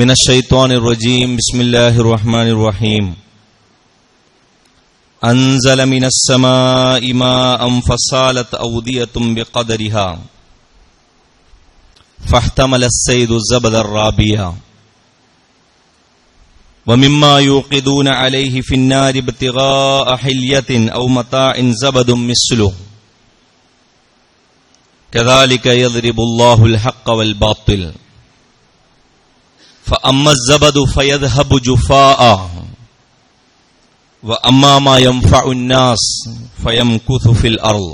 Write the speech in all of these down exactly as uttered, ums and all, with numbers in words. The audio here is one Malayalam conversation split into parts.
من الشيطان الرجيم بسم الله الرحمن الرحيم أنزل من السماء ماء فسالت أودية بقدرها فاحتمل الصيد زبدا رابيا ومما يوقدون عليه في النار ابتغاء حلية أو متاع زبد مثله كذلك يضرب الله الحق والباطل فأما الزبد فيذهب جفاء وأما ما ينفع الناس فيمكث في الأرض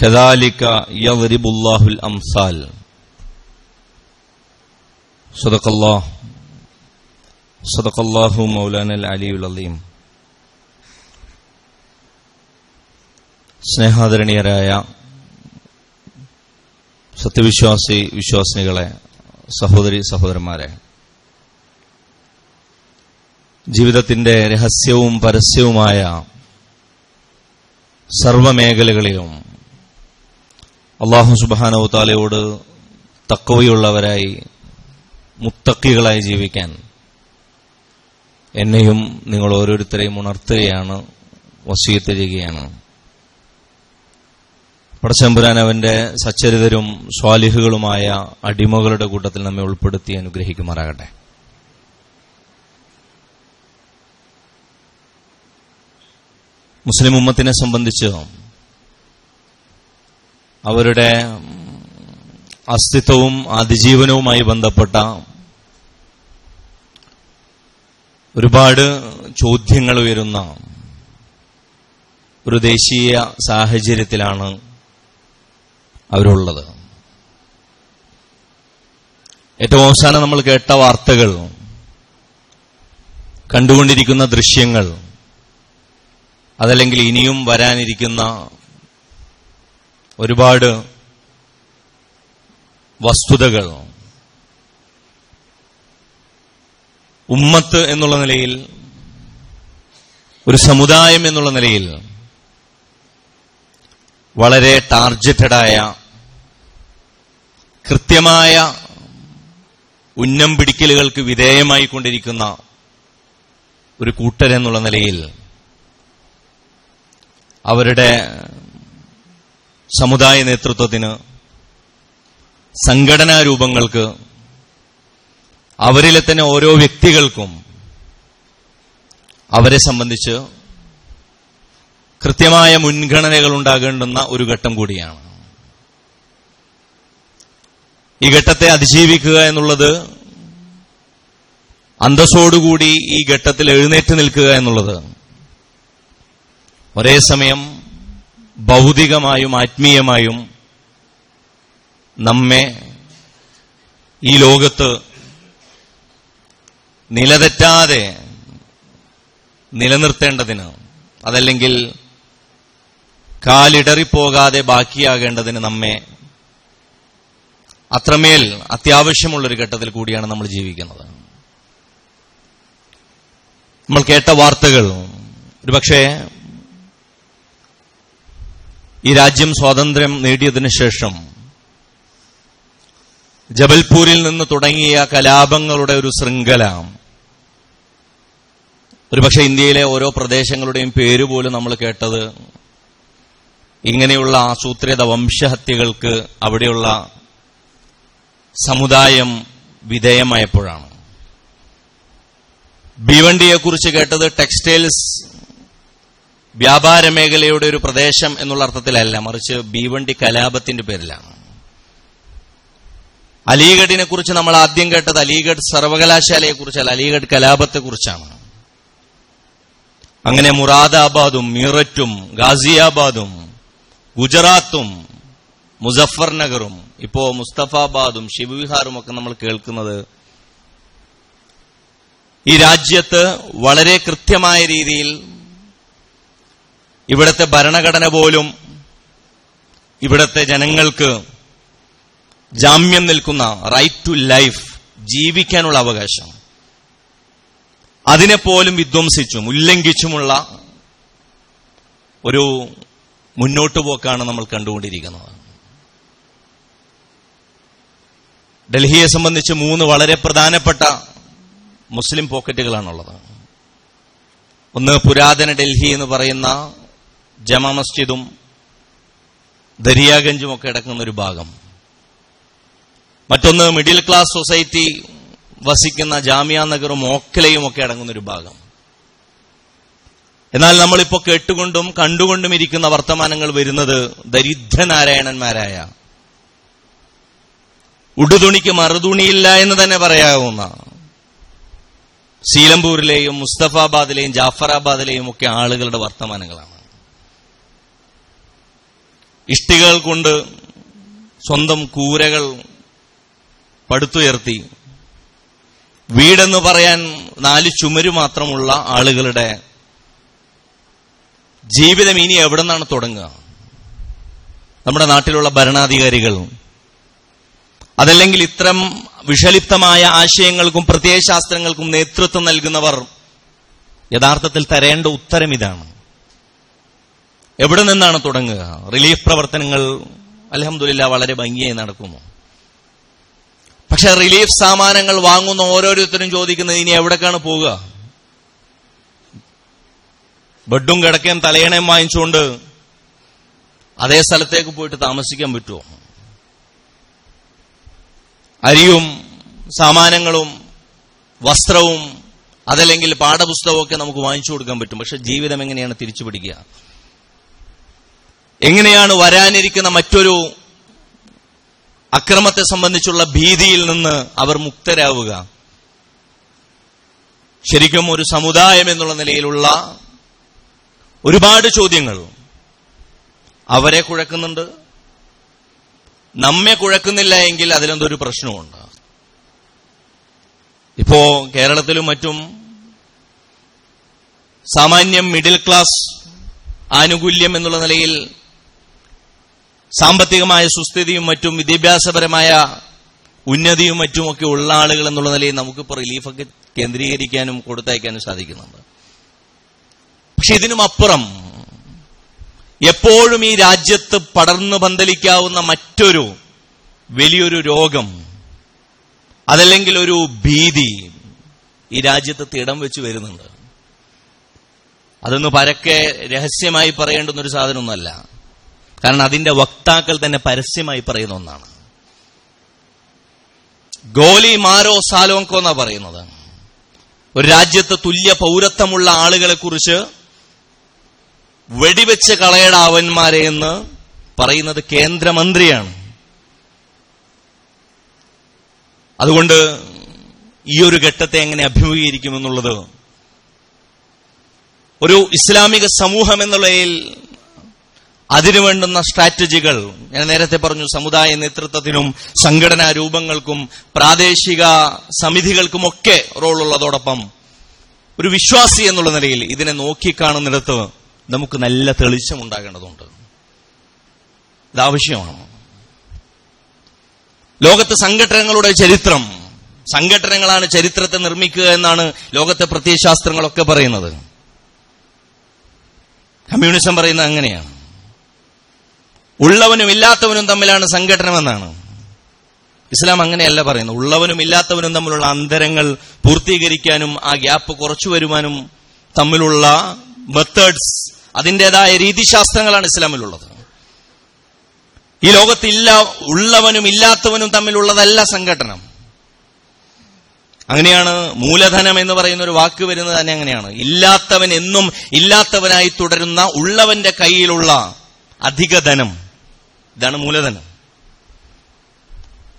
كذلك يضرب الله الأمثال صدق الله صدق الله مولانا العلي العظيم. സ്നേഹാദരണീയരായ സത്യവിശ്വാസി വിശ്വാസിനികളെ, സഹോദരി സഹോദരന്മാരെ, ജീവിതത്തിൻ്റെ രഹസ്യവും പരസ്യവുമായ സർവമേഖലകളിലും അല്ലാഹു സുബ്ഹാനഹു തആലയോട് തഖ്വയുള്ളവരായി മുത്തഖികളായി ജീവിക്കാൻ എന്നെയും നിങ്ങൾ ഓരോരുത്തരെയും ഉണർത്തുകയാണ്, വസീയത്ത് ചെയ്യുകയാണ്. പടച്ചമ്പുരാൻ അവന്റെ സച്ചരിതരും സ്വാലിഹുകളുമായ അടിമകളുടെ കൂട്ടത്തിൽ നമ്മെ ഉൾപ്പെടുത്തി അനുഗ്രഹിക്കുമാറാകട്ടെ. മുസ്ലിം ഉമ്മത്തിനെ സംബന്ധിച്ച് അവരുടെ അസ്തിത്വവും അതിജീവനവുമായി ബന്ധപ്പെട്ട ഒരുപാട് ചോദ്യങ്ങൾ ഉയരുന്ന ഒരു ദേശീയ സാഹചര്യത്തിലാണ് അവരുള്ളത്. ഏറ്റവും അവസാനം നമ്മൾ കേട്ട വാർത്തകൾ, കണ്ടുകൊണ്ടിരിക്കുന്ന ദൃശ്യങ്ങൾ, അതല്ലെങ്കിൽ ഇനിയും വരാനിരിക്കുന്ന ഒരുപാട് വസ്തുതകൾ ഉമ്മത്ത് എന്നുള്ള നിലയിൽ, ഒരു സമുദായം എന്നുള്ള നിലയിൽ വളരെ ടാർജറ്റഡായ, കൃത്യമായ ഉന്നം പിടിക്കലുകൾക്ക് വിധേയമായി കൊണ്ടിരിക്കുന്ന ഒരു കൂട്ടരെന്നുള്ള നിലയിൽ അവരുടെ സമുദായ നേതൃത്വത്തിന്, സംഘടനാ രൂപങ്ങൾക്ക്, അവരിലെ തന്നെ ഓരോ വ്യക്തികൾക്കും അവരെ സംബന്ധിച്ച് കൃത്യമായ മുൻഗണനകൾ ഉണ്ടാകേണ്ടുന്ന ഒരു ഘട്ടം കൂടിയാണ്. ഈ ഘട്ടത്തെ അതിജീവിക്കുക എന്നുള്ളത്, അന്തസ്സോടുകൂടി ഈ ഘട്ടത്തിൽ എഴുന്നേറ്റ് നിൽക്കുക എന്നുള്ളത് ഒരേ സമയം ഭൗതികമായും ആത്മീയമായും നമ്മെ ഈ ലോകത്ത് നിലതെറ്റാതെ നിലനിർത്തേണ്ടതിന്, അതല്ലെങ്കിൽ കാലിടറിപ്പോകാതെ ബാക്കിയാകേണ്ടതിന് നമ്മെ അത്രമേൽ അത്യാവശ്യമുള്ളൊരു ഘട്ടത്തിൽ കൂടിയാണ് നമ്മൾ ജീവിക്കുന്നത്. നമ്മൾ കേട്ട വാർത്തകൾ, ഒരുപക്ഷേ ഈ രാജ്യം സ്വാതന്ത്ര്യം നേടിയതിനു ശേഷം ജബൽപൂരിൽ നിന്ന് തുടങ്ങിയ കലാപങ്ങളുടെ ഒരു ശൃംഖല, ഒരുപക്ഷെ ഇന്ത്യയിലെ ഓരോ പ്രദേശങ്ങളുടെയും പേരുപോലും നമ്മൾ കേട്ടത് ഇങ്ങനെയുള്ള ആസൂത്രിത വംശഹത്യകൾക്ക് അവിടെയുള്ള സമുദായം വിധേയമായപ്പോഴാണ്. ഭിവണ്ടിയെക്കുറിച്ച് കേട്ടത് ടെക്സ്റ്റൈൽസ് വ്യാപാര മേഖലയുടെ ഒരു പ്രദേശം എന്നുള്ള അർത്ഥത്തിലല്ല, മറിച്ച് ഭിവണ്ടി കലാപത്തിന്റെ പേരിലാണ്. അലീഗഡിനെ കുറിച്ച് നമ്മൾ ആദ്യം കേട്ടത് അലീഗഡ് സർവകലാശാലയെക്കുറിച്ചല്ല, അലീഗഡ് കലാപത്തെക്കുറിച്ചാണ്. അങ്ങനെ മുറാദാബാദും മീററ്റും ഗാസിയാബാദും ഗുജറാത്തും മുസഫർ നഗറും ഇപ്പോ മുസ്തഫാബാദും ശിവവിഹാറും ഒക്കെ നമ്മൾ കേൾക്കുന്നത് ഈ രാജ്യത്ത് വളരെ കൃത്യമായ രീതിയിൽ ഇവിടുത്തെ ഭരണഘടന പോലും ഇവിടുത്തെ ജനങ്ങൾക്ക് ജാമ്യം നിൽക്കുന്ന റൈറ്റ് ടു ലൈഫ്, ജീവിക്കാനുള്ള അവകാശം, അതിനെപ്പോലും വിധ്വംസിച്ചും ഉല്ലംഘിച്ചുമുള്ള ഒരു മുന്നോട്ടുപോക്കാണ് നമ്മൾ കണ്ടുകൊണ്ടിരിക്കുന്നത്. ഡൽഹിയെ സംബന്ധിച്ച് മൂന്ന് വളരെ പ്രധാനപ്പെട്ട മുസ്ലിം പോക്കറ്റുകളാണുള്ളത്. ഒന്ന് പുരാതന ഡൽഹി എന്ന് പറയുന്ന ജമാ മസ്ജിദും ദരിയാഗഞ്ചും ഒക്കെ അടക്കുന്ന ഒരു ഭാഗം, മറ്റൊന്ന് മിഡിൽ ക്ലാസ് സൊസൈറ്റി വസിക്കുന്ന ജാമിയ നഗറും ഓഖലയും ഒക്കെ അടങ്ങുന്ന ഒരു ഭാഗം. എന്നാൽ നമ്മളിപ്പോ കേട്ടുകൊണ്ടും കണ്ടുകൊണ്ടും ഇരിക്കുന്ന വർത്തമാനങ്ങൾ വരുന്നത് ദരിദ്രനാരായണന്മാരായ, ഉടുതുണിക്ക് മറുതുണിയില്ല എന്ന് തന്നെ പറയാവുന്ന സീലംപൂരിലെയും മുസ്തഫാബാദിലെയും ജാഫറാബാദിലെയും ഒക്കെ ആളുകളുടെ വർത്തമാനങ്ങളാണ്. ഇഷ്ടികകൾ കൊണ്ട് സ്വന്തം കൂരകൾ പടുത്തുയർത്തി വീടെന്ന് പറയാൻ നാല് ചുമര് മാത്രമുള്ള ആളുകളുടെ ജീവിതം ഇനി എവിടെ നിന്നാണ് തുടങ്ങുക? നമ്മുടെ നാട്ടിലുള്ള ഭരണാധികാരികളും അതല്ലെങ്കിൽ ഇത്തരം വിഷലിപ്തമായ ആശയങ്ങൾക്കും പ്രത്യയശാസ്ത്രങ്ങൾക്കും നേതൃത്വം നൽകുന്നവർ യഥാർത്ഥത്തിൽ തരേണ്ട ഉത്തരം ഇതാണ്. എവിടെ നിന്നാണ് തുടങ്ങുക? റിലീഫ് പ്രവർത്തനങ്ങൾ അൽഹംദുലില്ലാ വളരെ ഭംഗിയായി നടക്കുന്നു. പക്ഷെ റിലീഫ് സാമാനങ്ങൾ വാങ്ങുന്ന ഓരോരുത്തരും ചോദിക്കുന്നത് ഇനി എവിടേക്കാണ് പോവുക? ബെഡും കിടക്കയും തലയണയും വാങ്ങിച്ചുകൊണ്ട് അതേ സ്ഥലത്തേക്ക് പോയിട്ട് താമസിക്കാൻ പറ്റുമോ? അരിയും സാമാനങ്ങളും വസ്ത്രവും അതല്ലെങ്കിൽ പാഠപുസ്തകവും ഒക്കെ നമുക്ക് വാങ്ങിച്ചു കൊടുക്കാൻ പറ്റും. പക്ഷെ ജീവിതം എങ്ങനെയാണ് തിരിച്ചു പിടിക്കുക? എങ്ങനെയാണ് വരാനിരിക്കുന്ന മറ്റൊരു അക്രമത്തെ സംബന്ധിച്ചുള്ള ഭീതിയിൽ നിന്ന് അവർ മുക്തരാവുക? ശരിക്കും ഒരു സമുദായം എന്നുള്ള നിലയിലുള്ള ഒരുപാട് ചോദ്യങ്ങൾ അവരെ കുഴക്കുന്നുണ്ട്. നമ്മെ കുഴക്കുന്നില്ല എങ്കിൽ അതിലെന്തൊരു പ്രശ്നമുണ്ട്. ഇപ്പോ കേരളത്തിലും മറ്റും സാമാന്യം മിഡിൽ ക്ലാസ് ആനുകൂല്യം എന്നുള്ള നിലയിൽ സാമ്പത്തികമായ സുസ്ഥിതിയും മറ്റും വിദ്യാഭ്യാസപരമായ ഉന്നതിയും മറ്റുമൊക്കെ ഉള്ള ആളുകൾ എന്നുള്ള നിലയിൽ നമുക്കിപ്പോൾ റിലീഫൊക്കെ കേന്ദ്രീകരിക്കാനും കൊടുത്തയക്കാനും സാധിക്കുന്നുണ്ട്. പക്ഷെ ഇതിനുമപ്പുറം എപ്പോഴും ഈ രാജ്യത്ത് പടർന്നു പന്തലിക്കാവുന്ന മറ്റൊരു വലിയൊരു രോഗം അതല്ലെങ്കിൽ ഒരു ഭീതി ഈ രാജ്യത്ത് തിടം വെച്ച് വരുന്നുണ്ട്. അതൊന്ന് പരക്കെ രഹസ്യമായി പറയേണ്ടുന്ന ഒരു സാധനമൊന്നുമല്ല, കാരണം അതിന്റെ വക്താക്കൾ തന്നെ പരസ്യമായി പറയുന്ന ഒന്നാണ്. ഗോലി മാരോ സാലോങ്കോ എന്നാ പറയുന്നത്. ഒരു രാജ്യത്ത് തുല്യ പൗരത്വമുള്ള ആളുകളെക്കുറിച്ച് വെടിവെച്ച് കളയട അവന്മാരെ എന്ന് പറയുന്നത് കേന്ദ്രമന്ത്രിയാണ്. അതുകൊണ്ട് ഈ ഒരു ഘട്ടത്തെ എങ്ങനെ അഭിമുഖീകരിക്കുമെന്നുള്ളത് ഒരു ഇസ്ലാമിക സമൂഹം എന്നുള്ളതിൽ അതിനു വേണ്ടുന്ന സ്ട്രാറ്റജികൾ ഞാൻ നേരത്തെ പറഞ്ഞു. സമുദായ നേതൃത്വത്തിനും സംഘടനാ രൂപങ്ങൾക്കും പ്രാദേശിക സമിതികൾക്കുമൊക്കെ റോളുള്ളതോടൊപ്പം ഒരു വിശ്വാസി എന്നുള്ള നിലയിൽ ഇതിനെ നോക്കിക്കാണുന്നിടത്ത് നമുക്ക് നല്ല തെളിച്ചം ഉണ്ടാകേണ്ടതുണ്ട്. ഇതാവശ്യമാണ്. ലോകത്ത് സംഘടനകളുടെ ചരിത്രം, സംഘടനകളാണ് ചരിത്രത്തെ നിർമ്മിക്കുക എന്നാണ് ലോകത്തെ പ്രത്യയശാസ്ത്രങ്ങളൊക്കെ പറയുന്നത്. കമ്മ്യൂണിസം പറയുന്നത് അങ്ങനെയാണ്. ഉള്ളവനും ഇല്ലാത്തവനും തമ്മിലാണ് സംഘടനമെന്നാണ്. ഇസ്ലാം അങ്ങനെയല്ല പറയുന്നത്. ഉള്ളവനും ഇല്ലാത്തവനും തമ്മിലുള്ള അന്തരങ്ങൾ പൂർത്തീകരിക്കാനും ആ ഗ്യാപ്പ് കുറച്ചു വരുവാനും തമ്മിലുള്ള മെത്തേഡ്സ്, അതിൻ്റെതായ രീതിശാസ്ത്രങ്ങളാണ് ഇസ്ലാമിലുള്ളത്. ഈ ലോകത്തില്ല ഉള്ളവനും ഇല്ലാത്തവനും തമ്മിലുള്ളതല്ല സംഘടന. അങ്ങനെയാണ് മൂലധനം എന്ന് പറയുന്ന ഒരു വാക്ക് വരുന്നത് തന്നെ. അങ്ങനെയാണ് ഇല്ലാത്തവൻ എന്നും ഇല്ലാത്തവനായി തുടരുന്ന ഉള്ളവന്റെ കയ്യിലുള്ള അധിക ധനം, ഇതാണ് മൂലധനം.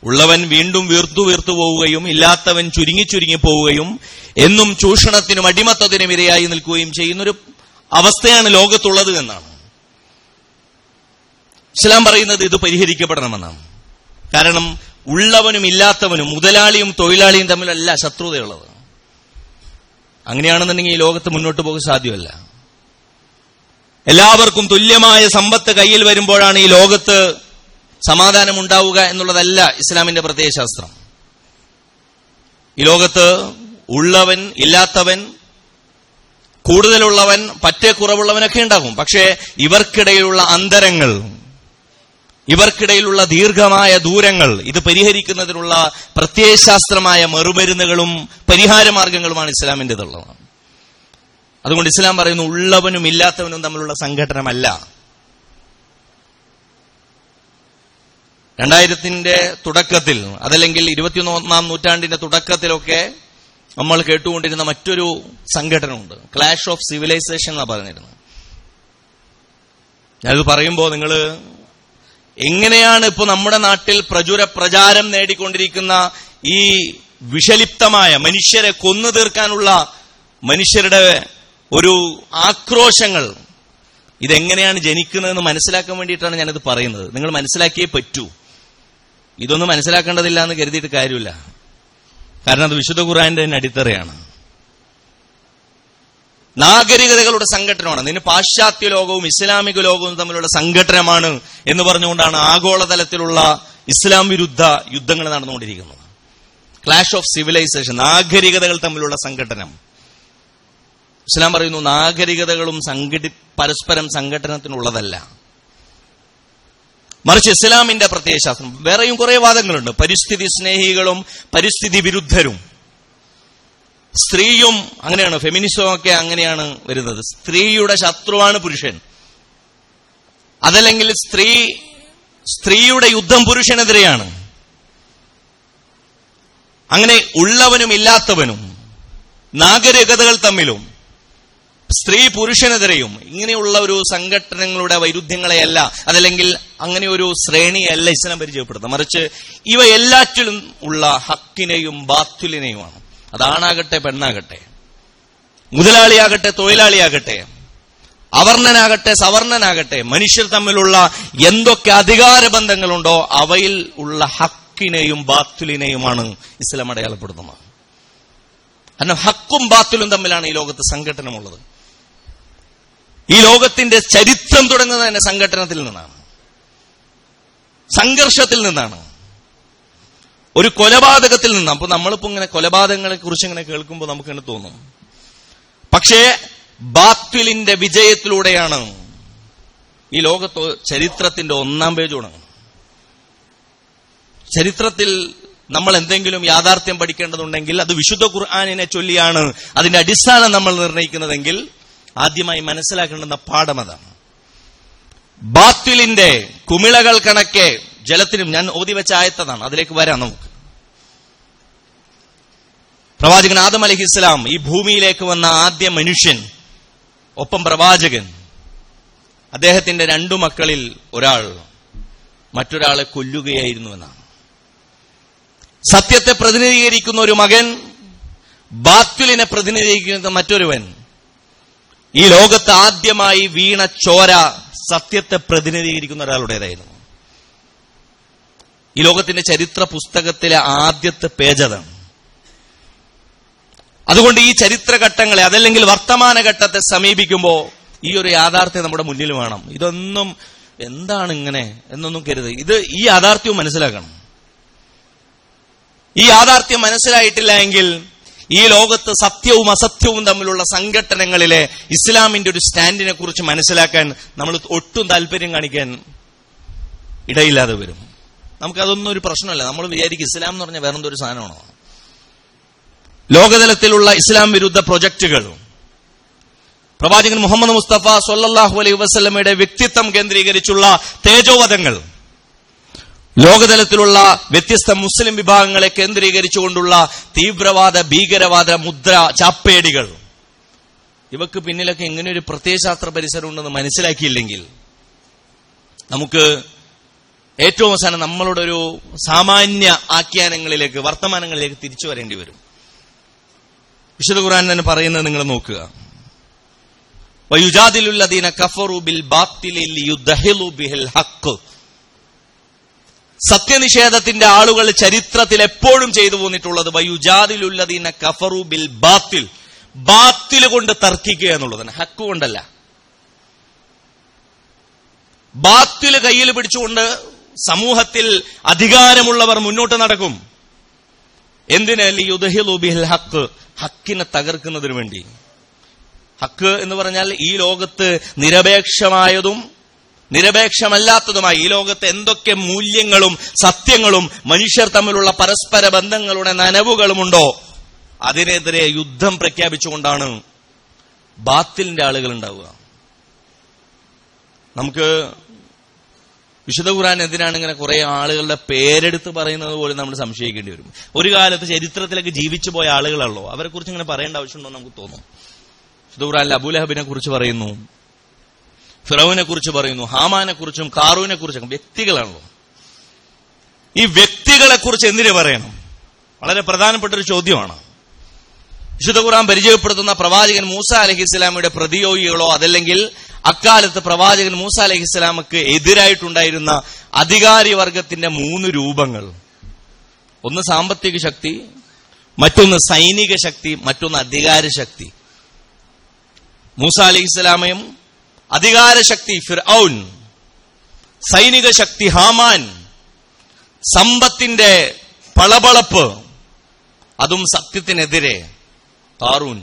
ഉള്ളവൻ വീണ്ടും വീർത്തു വീർത്തു പോവുകയും ഇല്ലാത്തവൻ ചുരുങ്ങി ചുരുങ്ങി പോവുകയും എന്നും ചൂഷണത്തിനും അടിമത്തത്തിനും ഇരയായി നിൽക്കുകയും ചെയ്യുന്നൊരു അവസ്ഥയാണ് ലോകത്തുള്ളത് എന്നാണ് ഇസ്ലാം പറയുന്നത്. ഇത് പരിഹരിക്കപ്പെടണമെന്നാണ്. കാരണം ഉള്ളവനും ഇല്ലാത്തവനും മുതലാളിയും തൊഴിലാളിയും തമ്മിലല്ല ശത്രുതയുള്ളത്. അങ്ങനെയാണെന്നുണ്ടെങ്കിൽ ഈ ലോകത്ത് മുന്നോട്ട് പോകാൻ സാധ്യമല്ല. എല്ലാവർക്കും തുല്യമായ സമ്പത്ത് കയ്യിൽ വരുമ്പോഴാണ് ഈ ലോകത്ത് സമാധാനം ഉണ്ടാവുക എന്നുള്ളതല്ല ഇസ്ലാമിന്റെ പ്രത്യയശാസ്ത്രം. ഈ ലോകത്ത് ഉള്ളവൻ ഇല്ലാത്തവൻ, കൂടുതലുള്ളവൻ പറ്റേ കുറവുള്ളവനൊക്കെ ഉണ്ടാകും. പക്ഷേ ഇവർക്കിടയിലുള്ള അന്തരങ്ങൾ, ഇവർക്കിടയിലുള്ള ദീർഘമായ ദൂരങ്ങൾ ഇത് പരിഹരിക്കുന്നതിനുള്ള പ്രത്യയശാസ്ത്രമായ മറുമരുന്നുകളും പരിഹാരമാർഗങ്ങളുമാണ് ഇസ്ലാമിൻ്റെതുള്ളതാണ്. അതുകൊണ്ട് ഇസ്ലാം പറയുന്നു, ഉള്ളവനും ഇല്ലാത്തവനും തമ്മിലുള്ള സംഘടനമല്ല. രണ്ടായിരത്തിന്റെ തുടക്കത്തിൽ, അതല്ലെങ്കിൽ ഇരുപത്തിയൊന്നാം നൂറ്റാണ്ടിന്റെ തുടക്കത്തിലൊക്കെ നമ്മൾ കേട്ടുകൊണ്ടിരുന്ന മറ്റൊരു സംഘടനയുണ്ട്, ക്ലാഷ് ഓഫ് സിവിലൈസേഷൻ എന്നാണ് പറഞ്ഞിരുന്നത്. ഞാനിത് പറയുമ്പോൾ നിങ്ങൾ എങ്ങനെയാണ് ഇപ്പോൾ നമ്മുടെ നാട്ടിൽ പ്രചുര പ്രചാരം നേടിക്കൊണ്ടിരിക്കുന്ന ഈ വിഷലിപ്തമായ മനുഷ്യരെ കൊന്നു തീർക്കാനുള്ള മനുഷ്യരുടെ ഒരു ആക്രോശങ്ങൾ ഇതെങ്ങനെയാണ് ജനിക്കുന്നതെന്ന് മനസ്സിലാക്കാൻ വേണ്ടിയിട്ടാണ് ഞാനിത് പറയുന്നത്. നിങ്ങൾ മനസ്സിലാക്കിയേ പറ്റൂ. ഇതൊന്നും മനസ്സിലാക്കേണ്ടതില്ല എന്ന് കരുതിയിട്ട് കാര്യമില്ല. കാരണം അത് വിശുദ്ധ ഖുർആന്റെ തന്നെ അടിത്തറയാണ്. നാഗരികതകളുടെ സംഘടനമാണ്. അതിന് പാശ്ചാത്യ ലോകവും ഇസ്ലാമിക ലോകവും തമ്മിലുള്ള സംഘടനമാണ് എന്ന് പറഞ്ഞുകൊണ്ടാണ് ആഗോളതലത്തിലുള്ള ഇസ്ലാം വിരുദ്ധ യുദ്ധങ്ങൾ നടന്നുകൊണ്ടിരിക്കുന്നത്. ക്ലാഷ് ഓഫ് സിവിലൈസേഷൻ, നാഗരികതകൾ തമ്മിലുള്ള സംഘടനം. ഇസ്ലാം പറയുന്നു, നാഗരികതകളും സംഘടി പരസ്പരം സംഘടനത്തിനുള്ളതല്ല. മറിച്ച് ഇസ്ലാമിന്റെ പ്രത്യയശാസ്ത്രം. വേറെയും കുറെ വാദങ്ങളുണ്ട്. പരിസ്ഥിതി സ്നേഹികളും പരിസ്ഥിതി വിരുദ്ധരും. സ്ത്രീയും അങ്ങനെയാണ്, ഫെമിനിസം ഒക്കെ അങ്ങനെയാണ് വരുന്നത്. സ്ത്രീയുടെ ശത്രുവാണ് പുരുഷൻ, അതല്ലെങ്കിൽ സ്ത്രീ സ്ത്രീയുടെ യുദ്ധം പുരുഷനെതിരെയാണ്. അങ്ങനെ ഉള്ളവനും ഇല്ലാത്തവനും, നാഗരികതകൾ തമ്മിലും സ്ത്രീ പുരുഷനെതിരെയും, ഇങ്ങനെയുള്ള ഒരു സംഘടനകളുടെ വൈരുദ്ധ്യങ്ങളെയല്ല, അതല്ലെങ്കിൽ അങ്ങനെ ഒരു ശ്രേണിയല്ല ഇസ്ലാം പരിചയപ്പെടുന്നത്. മറിച്ച് ഇവ എല്ലാറ്റിലും ഉള്ള ഹക്കിനെയും ബാത്തുലിനെയുമാണ്. അതാണാകട്ടെ പെണ്ണാകട്ടെ, മുതലാളിയാകട്ടെ തൊഴിലാളിയാകട്ടെ, അവർണനാകട്ടെ സവർണനാകട്ടെ, മനുഷ്യർ തമ്മിലുള്ള എന്തൊക്കെ അധികാര ബന്ധങ്ങളുണ്ടോ അവയിൽ ഉള്ള ഹക്കിനെയും ബാത്തുലിനെയുമാണ് ഇസ്ലാം അടയാളപ്പെടുത്തുന്നത്. കാരണം ഹക്കും ബാത്തുലും തമ്മിലാണ് ഈ ലോകത്ത് സംഘടനമുള്ളത്. ഈ ലോകത്തിന്റെ ചരിത്രം തുടങ്ങുന്നത് തന്നെ സംഘടനത്തിൽ നിന്നാണ്, സംഘർഷത്തിൽ നിന്നാണ്, ഒരു കൊലപാതകത്തിൽ നിന്നാണ്. അപ്പൊ നമ്മളിപ്പോ ഇങ്ങനെ കൊലപാതകങ്ങളെ കുറിച്ച് ഇങ്ങനെ കേൾക്കുമ്പോൾ നമുക്ക് ഇങ്ങനെ തോന്നും. പക്ഷേ ബാത്തുലിന്റെ വിജയത്തിലൂടെയാണ് ഈ ലോകത്ത് ചരിത്രത്തിന്റെ ഒന്നാം പേജ് തുടങ്ങുന്നത്. ചരിത്രത്തിൽ നമ്മൾ എന്തെങ്കിലും യാഥാർത്ഥ്യം പഠിക്കേണ്ടതുണ്ടെങ്കിൽ അത് വിശുദ്ധ ഖുർആനിനെ ചൊല്ലിയാണ് അതിന്റെ അടിസ്ഥാനം നമ്മൾ നിർണ്ണയിക്കുന്നതെങ്കിൽ ആദ്യമായി മനസ്സിലാക്കേണ്ടുന്ന പാഠം അതാണ്. ബാത്തിലിന്റെ കുമിളകൾ കണക്കെ ജലത്തിനും, ഞാൻ ഓതി വെച്ച ആയത്താണ്, അതിലേക്ക് വരാം നമുക്ക്. പ്രവാചകൻ ആദം അലൈഹിസ്സലാം ഈ ഭൂമിയിലേക്ക് വന്ന ആദ്യ മനുഷ്യൻ, ഒപ്പം പ്രവാചകൻ, അദ്ദേഹത്തിന്റെ രണ്ടു മക്കളിൽ ഒരാൾ മറ്റൊരാളെ കൊല്ലുകയായിരുന്നു എന്നാണ്. സത്യത്തെ പ്രതിനിധീകരിക്കുന്ന ഒരു മകൻ, ബാത്തുലിനെ പ്രതിനിധീകരിക്കുന്ന മറ്റൊരുവൻ. ഈ ലോകത്ത് ആദ്യമായി വീണ ചോര സത്യത്തെ പ്രതിനിധീകരിക്കുന്ന ഒരാളുടേതായിരുന്നു. ഈ ലോകത്തിന്റെ ചരിത്ര പുസ്തകത്തിലെ ആദ്യത്തെ പേജ് അതാണ്. അതുകൊണ്ട് ഈ ചരിത്രഘട്ടങ്ങളെ, അതല്ലെങ്കിൽ വർത്തമാനഘട്ടത്തെ സമീപിക്കുമ്പോൾ ഈ ഒരു യാഥാർത്ഥ്യം നമ്മുടെ മുന്നിൽ വേണം. ഇതൊന്നും എന്താണ് ഇങ്ങനെ എന്നൊന്നും കരുത്. ഇത് ഈ യാഥാർത്ഥ്യവും മനസ്സിലാക്കണം. ഈ യാഥാർത്ഥ്യം മനസ്സിലായിട്ടില്ല എങ്കിൽ ഈ ലോകത്ത് സത്യവും അസത്യവും തമ്മിലുള്ള സംഘടനകളിലെ ഇസ്ലാമിന്റെ ഒരു സ്റ്റാൻഡിനെ കുറിച്ച് മനസ്സിലാക്കാൻ നമ്മൾ ഒട്ടും താല്പര്യം കാണിക്കാൻ ഇടയില്ലാതെ വരും. നമുക്കതൊന്നും ഒരു പ്രശ്നമല്ല. നമ്മൾ വിചാരിക്കും ഇസ്ലാം എന്ന് പറഞ്ഞാൽ വേറെന്തൊരു സാധനമാണോ. ലോകതലത്തിലുള്ള ഇസ്ലാം വിരുദ്ധ പ്രൊജക്ടുകൾ, പ്രവാചകൻ മുഹമ്മദ് മുസ്തഫ സ്വല്ലല്ലാഹു അലൈഹി വസല്ലമയുടെ വ്യക്തിത്വം കേന്ദ്രീകരിച്ചുള്ള തേജോവധങ്ങൾ, ലോകതലത്തിലുള്ള വ്യത്യസ്ത മുസ്ലിം വിഭാഗങ്ങളെ കേന്ദ്രീകരിച്ചുകൊണ്ടുള്ള തീവ്രവാദ ഭീകരവാദ മുദ്ര ചാപ്പേടികൾ, ഇവക്ക് പിന്നിലൊക്കെ എങ്ങനെയൊരു പ്രത്യയശാസ്ത്ര പരിസരം ഉണ്ടെന്ന് മനസ്സിലാക്കിയില്ലെങ്കിൽ നമുക്ക് ഏറ്റവും അവസാനം നമ്മളുടെ ഒരു സാമാന്യ ആഖ്യാനങ്ങളിലേക്ക്, വർത്തമാനങ്ങളിലേക്ക് തിരിച്ചു വരേണ്ടി വരും. വിശുദ്ധ ഖുർആൻ തന്നെ പറയുന്നത് നിങ്ങൾ നോക്കുക, വയുജാദിലുല്ലദീന കഫറു ബിൽ ബാത്തിലി ലിയുദ്ഹിലു ബിൽ ഹഖ്. സത്യനിഷേധത്തിന്റെ ആളുകൾ ചരിത്രത്തിൽ എപ്പോഴും ചെയ്തു പോന്നിട്ടുള്ളത് വയുജാദിലുല്ലദീന കഫറു ബിൽ ബാത്തിൽ, ബാത്തിൽ കൊണ്ട് തർക്കിക്കുക എന്നുള്ളതാണ്, ഹക്ക് കൊണ്ടല്ല. ബാത്തിൽ കയ്യിൽ പിടിച്ചുകൊണ്ട് സമൂഹത്തിൽ അധികാരമുള്ളവർ മുന്നോട്ട് നടക്കും. എന്തിന്? ലിയുദ്ഹിലു ബിൽ ഹഖ്, ഹക്കിനെ തകർക്കുന്നതിനു വേണ്ടി. ഹക്ക് എന്ന് പറഞ്ഞാൽ ഈ ലോകത്ത് നിരപേക്ഷമായതും നിരപേക്ഷമല്ലാത്തതുമായി ഈ ലോകത്ത് എന്തൊക്കെ മൂല്യങ്ങളും സത്യങ്ങളും മനുഷ്യർ തമ്മിലുള്ള പരസ്പര ബന്ധങ്ങളുടെ നനവുകളുമുണ്ടോ അതിനെതിരെ യുദ്ധം പ്രഖ്യാപിച്ചുകൊണ്ടാണ് ബാത്തിലിന്റെ ആളുകൾ ഉണ്ടാവുക. നമുക്ക് വിശുദ്ധ ഖുർആൻ എന്തിനാണ് ഇങ്ങനെ കുറെ ആളുകളുടെ പേരെടുത്ത് പറയുന്നത് പോലും നമ്മൾ സംശയിക്കേണ്ടി വരും. ഒരു കാലത്ത് ചരിത്രത്തിലേക്ക് ജീവിച്ചു പോയ ആളുകളാണല്ലോ, അവരെ കുറിച്ച് ഇങ്ങനെ പറയേണ്ട ആവശ്യമുണ്ടോ നമുക്ക് തോന്നും. വിശുദ്ധ ഖുർആനിൽ അബൂലഹബിനെ കുറിച്ച് പറയുന്നു, ഫിറൌനെ കുറിച്ച് പറയുന്നു, ഹാമാനെ കുറിച്ചും കാറൂനെ കുറിച്ചും, വ്യക്തികളാണല്ലോ. ഈ വ്യക്തികളെ കുറിച്ച് എന്തിനു പറയണം? വളരെ പ്രധാനപ്പെട്ട ഒരു ചോദ്യമാണ്. വിശുദ്ധ ഖുർആൻ പരിചയപ്പെടുത്തുന്ന പ്രവാചകൻ മൂസ അലൈഹിസ്സലാമിയുടെ പ്രതിയോഗികളോ അതല്ലെങ്കിൽ അക്കാലത്ത് പ്രവാചകൻ മൂസ അലൈഹിസ്സലാമക്ക് എതിരായിട്ടുണ്ടായിരുന്ന അധികാരിവർഗത്തിന്റെ മൂന്ന് രൂപങ്ങൾ, ഒന്ന് സാമ്പത്തിക ശക്തി, മറ്റൊന്ന് സൈനിക ശക്തി, മറ്റൊന്ന് അധികാരശക്തി. മൂസ അലൈഹിസ്സലാമയും അധികാരശക്തി ഫിർഔൻ, സൈനിക ശക്തി ഹാമാൻ, സമ്പത്തിന്റെ പളപളപ്പ് അതും സത്യത്തിനെതിരെ കാറൂൻ.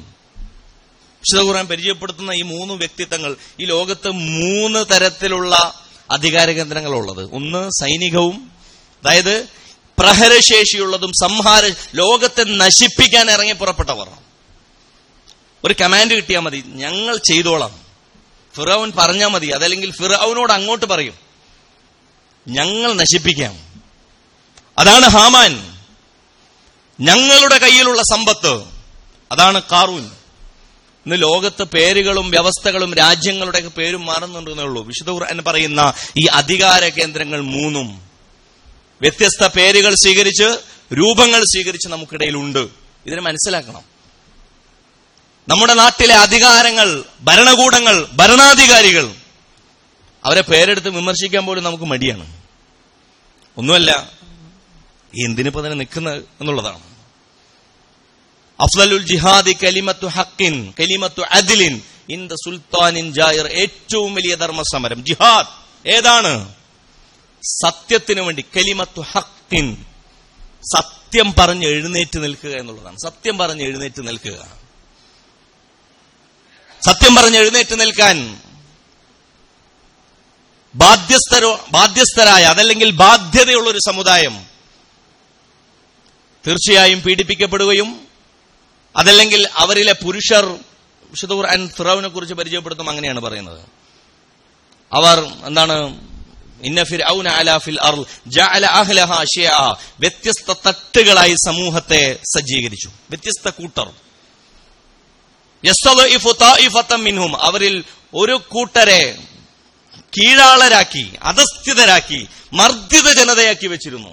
വിശുദ്ധ ഖുർആൻ പരിചയപ്പെടുത്തുന്ന ഈ മൂന്ന് വ്യക്തിത്വങ്ങൾ, ഈ ലോകത്ത് മൂന്ന് തരത്തിലുള്ള അധികാര കേന്ദ്രങ്ങളുള്ളത്. ഒന്ന് സൈനികവും, അതായത് പ്രഹരശേഷിയുള്ളതും സംഹാര ലോകത്തെ നശിപ്പിക്കാൻ ഇറങ്ങി പുറപ്പെട്ടവർ. ഒരു കമാൻഡ് കിട്ടിയാൽ മതി, ഞങ്ങൾ ചെയ്തോളാം, ഫിറൌൻ പറഞ്ഞാൽ മതി, അതല്ലെങ്കിൽ ഫിറൌനോട് അങ്ങോട്ട് പറയും, ഞങ്ങൾ നശിപ്പിക്കാം. അതാണ് ഹാമാൻ. ഞങ്ങളുടെ കയ്യിലുള്ള സമ്പത്ത്, അതാണ് കാറൂൻ. ഇന്ന് ലോകത്ത് പേരുകളും വ്യവസ്ഥകളും രാജ്യങ്ങളുടെ പേരും മാറുന്നുണ്ടെന്നേ ഉള്ളൂ. വിശുദ്ധ ഖുർആൻ പറയുന്ന ഈ അധികാര കേന്ദ്രങ്ങൾ മൂന്നും വ്യത്യസ്ത പേരുകൾ സ്വീകരിച്ച് രൂപങ്ങൾ സ്വീകരിച്ച് നമുക്കിടയിലുണ്ട്. ഇതിനെ മനസ്സിലാക്കണം. നമ്മുടെ നാട്ടിലെ അധികാരങ്ങൾ, ഭരണകൂടങ്ങൾ, ഭരണാധികാരികൾ, അവരെ പേരെടുത്ത് വിമർശിക്കാൻ പോലും നമുക്ക് മടിയാണ്. ഒന്നുമല്ല, എന്തിനിപ്പോ തന്നെ നിൽക്കുന്നത് എന്നുള്ളതാണ്. അഫ്ദലുൽ ജിഹാദി കലിമത്തു ഹഖിൻ കലിമത്തു അദ്ലിൻ ഇൻ ദ സുൽത്താനിൻ ജായിർ. ഏറ്റവും വലിയ ധർമ്മസമരം ജിഹാദ് ഏതാണ്? സത്യത്തിനു വേണ്ടി കലിമത്തു ഹഖിൻ, സത്യം പറഞ്ഞ് എഴുന്നേറ്റ് നിൽക്കുക എന്നുള്ളതാണ്. സത്യം പറഞ്ഞ് എഴുന്നേറ്റ് നിൽക്കുക. സത്യം പറഞ്ഞ് എഴുന്നേറ്റ് നിൽക്കാൻ ബാധ്യസ്ഥരോ ബാധ്യസ്ഥരായ അതല്ലെങ്കിൽ ബാധ്യതയുള്ളൊരു സമുദായം തീർച്ചയായും പീഡിപ്പിക്കപ്പെടുകയും അതല്ലെങ്കിൽ അവരിലെ പുരുഷർ, വിശുദ്ധ ഖുർആൻ ഫിറൌനെ കുറിച്ച് പരിചയപ്പെടുത്തും അങ്ങനെയാണ് പറയുന്നത്. അവർ എന്താണ്, ഇന്ന ഫിർഔന അലാ ഫിൽ അർള് ജഅല അഹ്ലഹാ ശിഅ, വ്യത്യസ്ത തട്ടുകളായി സമൂഹത്തെ സജ്ജീകരിച്ചു, വ്യത്യസ്ത കൂട്ടർ. യസ്തദിഫു തായിഫത മിൻഹും, അവരിൽ ഒരു കൂട്ടരെ കീഴാളരാക്കി, അധസ്ഥിതരാക്കി, മർദ്ദിത ജനതയാക്കി വെച്ചിരുന്നു.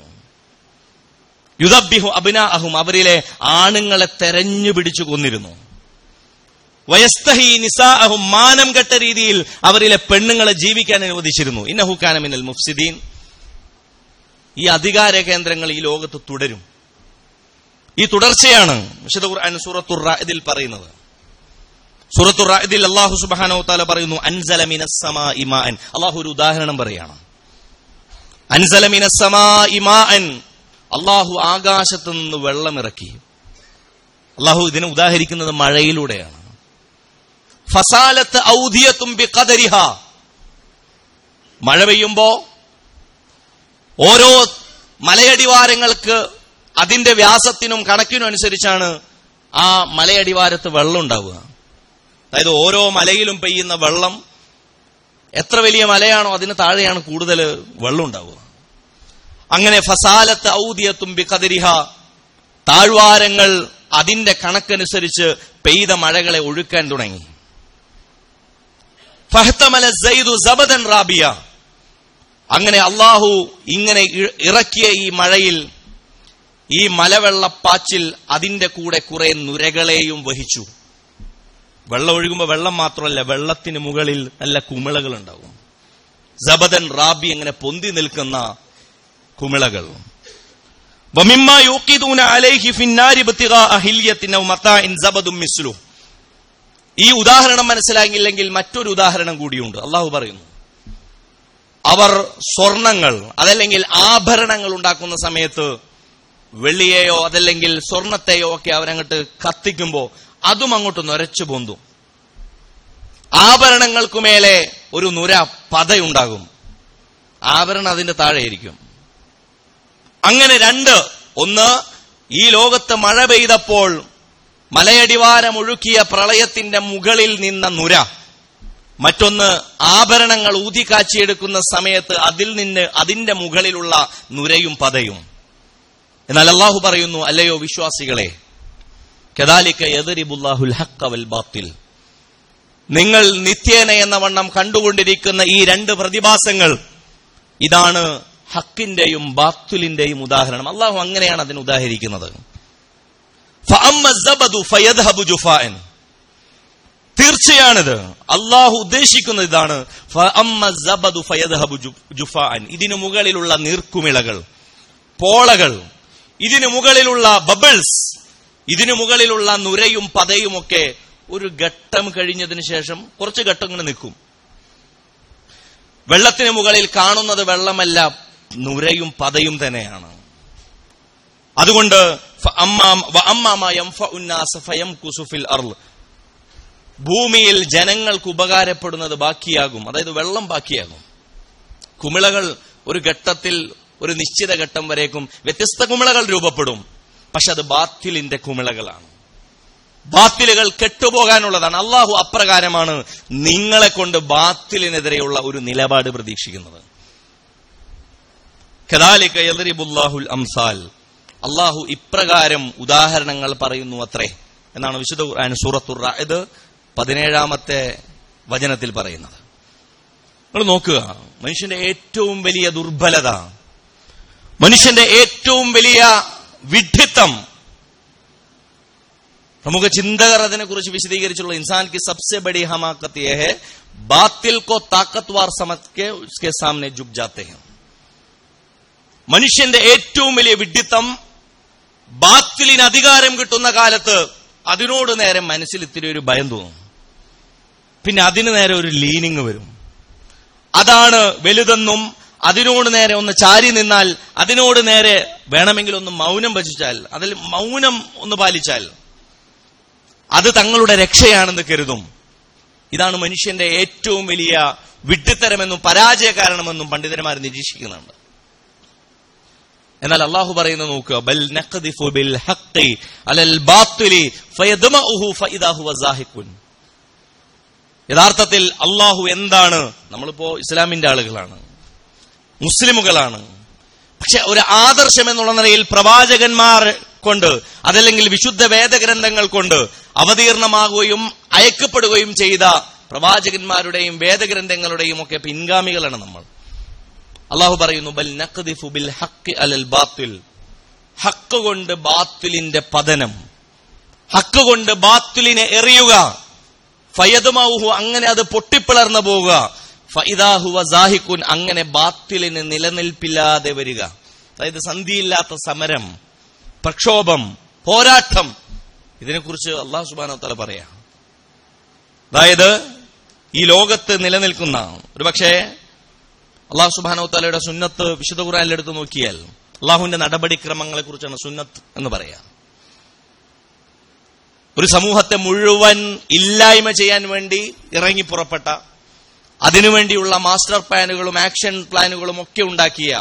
യുദബ്ബിഹു അബ്നാഅഹും, അവരിലെ ആണുങ്ങളെ തെരഞ്ഞു പിടിച്ചു കൊന്നിരുന്നു. വയസ്തഹി നിസാഅഹും, മാനം കെട്ട രീതിയിൽ അവരിലെ പെണ്ണുങ്ങളെ ജീവിക്കാൻ അനുവദിച്ചിരുന്നു. ഇന്നഹു കാന മിനൽ മുഫ്സിദീൻ. ഈ അധികാര കേന്ദ്രങ്ങൾ ഈ ലോകത്ത് തുടരും. ഈ തുടർച്ചയാണ് വിശുദ്ധ ഖുർആൻ സൂറത്തുർ റഅദിൽ പറയുന്നത്. സൂറത്തുർ റഅദിൽ അല്ലാഹു സുബ്ഹാനഹു വതആല പറയുന്നു, അൻസല മിനസ് സമാഇ മാഅൻ. അല്ലാഹു ഒരു ഉദാഹരണം പറയാണ്. അൻസല മിനസ് സമാഇ മാഅൻ, അള്ളാഹു ആകാശത്ത് നിന്ന് വെള്ളമിറക്കി. അള്ളാഹു ഇതിനെ ഉദാഹരിക്കുന്നത് മഴയിലൂടെയാണ്. ഫസാലത്ത് ഔദിയത്തും ബിഖദരിഹ, മഴ പെയ്യുമ്പോ ഓരോ മലയടിവാരങ്ങൾക്ക് അതിന്റെ വ്യാസത്തിനും കണക്കിനും അനുസരിച്ചാണ് ആ മലയടിവാരത്ത് വെള്ളം ഉണ്ടാവുക. അതായത് ഓരോ മലയിലും പെയ്യുന്ന വെള്ളം എത്ര വലിയ മലയാണോ അതിന് താഴെയാണ് കൂടുതൽ വെള്ളം ഉണ്ടാവുക. അങ്ങനെ ഫസാലത്ത് ഔദിയത്തും ബിഖദരിഹ, താഴ്വാരങ്ങൾ അതിന്റെ കണക്കനുസരിച്ച് പെയ്ത മഴകളെ ഒഴുക്കാൻ തുടങ്ങി. ഫഹ്തമല സൈദു സബദൻ റാബിയ, അങ്ങനെ അള്ളാഹു ഇങ്ങനെ ഇറക്കിയ ഈ മഴയിൽ ഈ മലവെള്ളപ്പാച്ചിൽ അതിന്റെ കൂടെ കുറെ നുരകളെയും വഹിച്ചു. വെള്ളം ഒഴുകുമ്പോൾ വെള്ളം മാത്രമല്ല, വെള്ളത്തിന് മുകളിൽ നല്ല കുമിളകൾ ഉണ്ടാകും. സബദൻ റാബി, ഇങ്ങനെ പൊന്തി നിൽക്കുന്ന കുമിളകൾ. വമിമ്മ യൂഖിദൂന അലൈഹി ഫിന്നാരി ബതിഗാ അഹില്യത്തിൻ ഔ മതാഇൻ സബദും മിസ്ലു. ഈ ഉദാഹരണം മനസ്സിലായില്ലെങ്കിൽ മറ്റൊരു ഉദാഹരണം കൂടിയുണ്ട്. അള്ളാഹു പറയുന്നു, അവർ സ്വർണങ്ങൾ അതല്ലെങ്കിൽ ആഭരണങ്ങൾ ഉണ്ടാക്കുന്ന സമയത്ത് വെള്ളിയെയോ അതല്ലെങ്കിൽ സ്വർണത്തെയോ ഒക്കെ അവരങ്ങോട്ട് കത്തിക്കുമ്പോൾ അതും അങ്ങോട്ട് നൊരച്ചു പൊന്തും. ആഭരണങ്ങൾക്കുമേലെ ഒരു നുര പതയുണ്ടാകും, ആഭരണം അതിന്റെ താഴെയിരിക്കും. അങ്ങനെ രണ്ട്, ഒന്ന് ഈ ലോകത്ത് മഴ പെയ്തപ്പോൾ മലയടിവാരമൊഴുക്കിയ പ്രളയത്തിന്റെ മുകളിൽ നിന്ന നുര, മറ്റൊന്ന് ആഭരണങ്ങൾ ഊതിക്കാച്ചിയെടുക്കുന്ന സമയത്ത് അതിൽ നിന്ന് അതിന്റെ മുകളിലുള്ള നുരയും പതയും. എന്നാൽ അല്ലാഹു പറയുന്നു, അല്ലയോ വിശ്വാസികളെ, കദാലിക യദ്രിബുല്ലാഹുൽ ഹഖ്ക വൽ ബാത്തിൽ, നിങ്ങൾ നിത്യേന എന്ന വണ്ണം കണ്ടുകൊണ്ടിരിക്കുന്ന ഈ രണ്ട് പ്രതിഭാസങ്ങൾ, ഇതാണ് ഹക്കിന്റെയും ബാത്തുലിന്റെയും ഉദാഹരണം. അല്ലാഹു അങ്ങനെയാണ് അതിന് ഉദാഹരിക്കുന്നത്. തീർച്ചയാണിത് അല്ലാഹു ഉദ്ദേശിക്കുന്നത്, ഇതാണ്. ഇതിനു മുകളിലുള്ള നീർക്കുമിളകൾ, പോളകൾ, ഇതിനു മുകളിലുള്ള ബബിൾസ്, ഇതിനു മുകളിലുള്ള നുരയും പതയും ഒക്കെ ഒരു ഘട്ടം കഴിഞ്ഞതിന് ശേഷം കുറച്ച് ഘട്ടം ഇങ്ങനെ നിൽക്കും. വെള്ളത്തിന് മുകളിൽ കാണുന്നത് വെള്ളമല്ല, നുരയും പതയും തന്നെയാണ്. അതുകൊണ്ട് ഭൂമിയിൽ ജനങ്ങൾക്ക് ഉപകാരപ്പെടുന്നത് ബാക്കിയാകും, അതായത് വെള്ളം ബാക്കിയാകും. കുമിളകൾ ഒരു ഘട്ടത്തിൽ, ഒരു നിശ്ചിത ഘട്ടം വരേക്കും വ്യത്യസ്ത കുമിളകൾ രൂപപ്പെടും. പക്ഷെ അത് ബാത്തിലിന്റെ കുമിളകളാണ്, ബാത്തിലുകൾ കെട്ടുപോകാനുള്ളതാണ്. അല്ലാഹു അപ്രകാരമാണ് നിങ്ങളെ കൊണ്ട് ബാത്തിലിനെതിരെയുള്ള ഒരു നിലപാട് പ്രതീക്ഷിക്കുന്നത്. കദാലിക യദ്രിബുല്ലാഹുൽ അംസാൽ, അല്ലാഹു ഇപ്രകാരം ഉദാഹരണങ്ങൾ പറയുന്നു അത്രേ എന്നാണ് വിശുദ്ധ ഖുർആൻ സൂറത്തുർ റഅദ് പതിനേഴാമത്തെ വചനത്തിൽ പറയുന്നത്. നിങ്ങൾ നോക്കുക, മനുഷ്യന്റെ ഏറ്റവും വലിയ ദുർബലത, മനുഷ്യന്റെ ഏറ്റവും വലിയ വിഡ്ഢിത്തം. പ്രമുഖ ചിന്തകർ അതിനെക്കുറിച്ച് വിശദീകരിച്ചുള്ള, ഇൻസാൻ കി സബ്സെ ബഡി ഹമാക്കത് യേ ഹൈ ബാത്തിൽ കോ താക്കത്വാർ സമജ്കെ ഉസ്കെ സാമനെ ജുബ് ജാതേ ഹൈ. മനുഷ്യന്റെ ഏറ്റവും വലിയ വിഡ്ഢിത്തം, ബാത്തിലിന് അധികാരം കിട്ടുന്ന കാലത്ത് അതിനോട് നേരെ മനസ്സിൽ ഇത്തിരി ഒരു ഭയം തോന്നും, പിന്നെ അതിന് നേരെ ഒരു ലീനിങ് വരും. അതാണ് വലുതെന്നും അതിനോട് നേരെ ഒന്ന് ചാരി നിന്നാൽ, അതിനോട് നേരെ വേണമെങ്കിൽ ഒന്ന് മൗനം ഭജിച്ചാൽ, അതിൽ മൗനം ഒന്ന് പാലിച്ചാൽ അത് തങ്ങളുടെ രക്ഷയാണെന്ന് കരുതും. ഇതാണ് മനുഷ്യന്റെ ഏറ്റവും വലിയ വിഡ്ഢിത്തരമെന്നും പരാജയകാരണമെന്നും പണ്ഡിതന്മാർ നിരീക്ഷിക്കുന്നുണ്ട്. എന്നാൽ അല്ലാഹു പറയുന്നത് നോക്കുക, ബൽ നഖ്ദിഫു ബിൽ ഹഖി അലൽ ബാത്തിലി ഫയദ്മഉഹു ഫഇദാ ഹുവ സാഹിഖുൻ. യഥാർത്ഥത്തിൽ അല്ലാഹു എന്താണ്, നമ്മളിപ്പോ ഇസ്ലാമിന്റെ ആളുകളാണ്, മുസ്ലിമുകളാണ്, പക്ഷെ ഒരു ആദർശം എന്നുള്ള നിലയിൽ പ്രവാചകന്മാർ കൊണ്ട് അതല്ലെങ്കിൽ വിശുദ്ധ വേദഗ്രന്ഥങ്ങൾ കൊണ്ട് അവതീർണമാകുകയും അയക്കപ്പെടുകയും ചെയ്ത പ്രവാചകന്മാരുടെയും വേദഗ്രന്ഥങ്ങളുടെയും ഒക്കെ പിൻഗാമികളാണ് നമ്മൾ. അല്ലാഹു പറയുന്നു, ബൽ നഖ്ദിഫു ബിൽ ഹഖി അലൽ ബാത്തിൽ, ഹഖ് കൊണ്ട് ബാത്തിലിന്റെ പതനം, ഹഖ് കൊണ്ട് ബാത്തിലിനെ എറിയുക, ഫയദ്മഉഹു അങ്ങനെ അത് പൊട്ടിപ്പിളർന്നു പോവുക, ഫഇദാ ഹുവ സാഹിഖുൻ അങ്ങനെ ബാത്തിലിന് നിലനിൽപ്പില്ലാതെ വരിക, അതായത് സന്ധിയില്ലാത്ത സമരം, പ്രക്ഷോഭം, പോരാട്ടം. ഇതിനെക്കുറിച്ച് അല്ലാഹു സുബ്ഹാനഹു വ തആല പറയാ, അതായത് ഈ ലോകത്ത് നിലനിൽക്കുന്ന ഒരു പക്ഷേ അല്ലാഹു സുബ്ഹാനഹു വ തആലയുടെ സുന്നത്ത് വിശുദ്ധ ഖുർആനിൽ എടുത്തു നോക്കിയാൽ അല്ലാഹുവിന്റെ നടപടിക്രമങ്ങളെ കുറിച്ചാണ് സുന്നത്ത് എന്ന് പറയാ. ഒരു സമൂഹത്തെ മുഴുവൻ ഇല്ലായ്മ ചെയ്യാൻ വേണ്ടി ഇറങ്ങി പുറപ്പെട്ട, അതിനുവേണ്ടിയുള്ള മാസ്റ്റർ പ്ലാനുകളും ആക്ഷൻ പ്ലാനുകളും ഒക്കെ ഉണ്ടാക്കിയ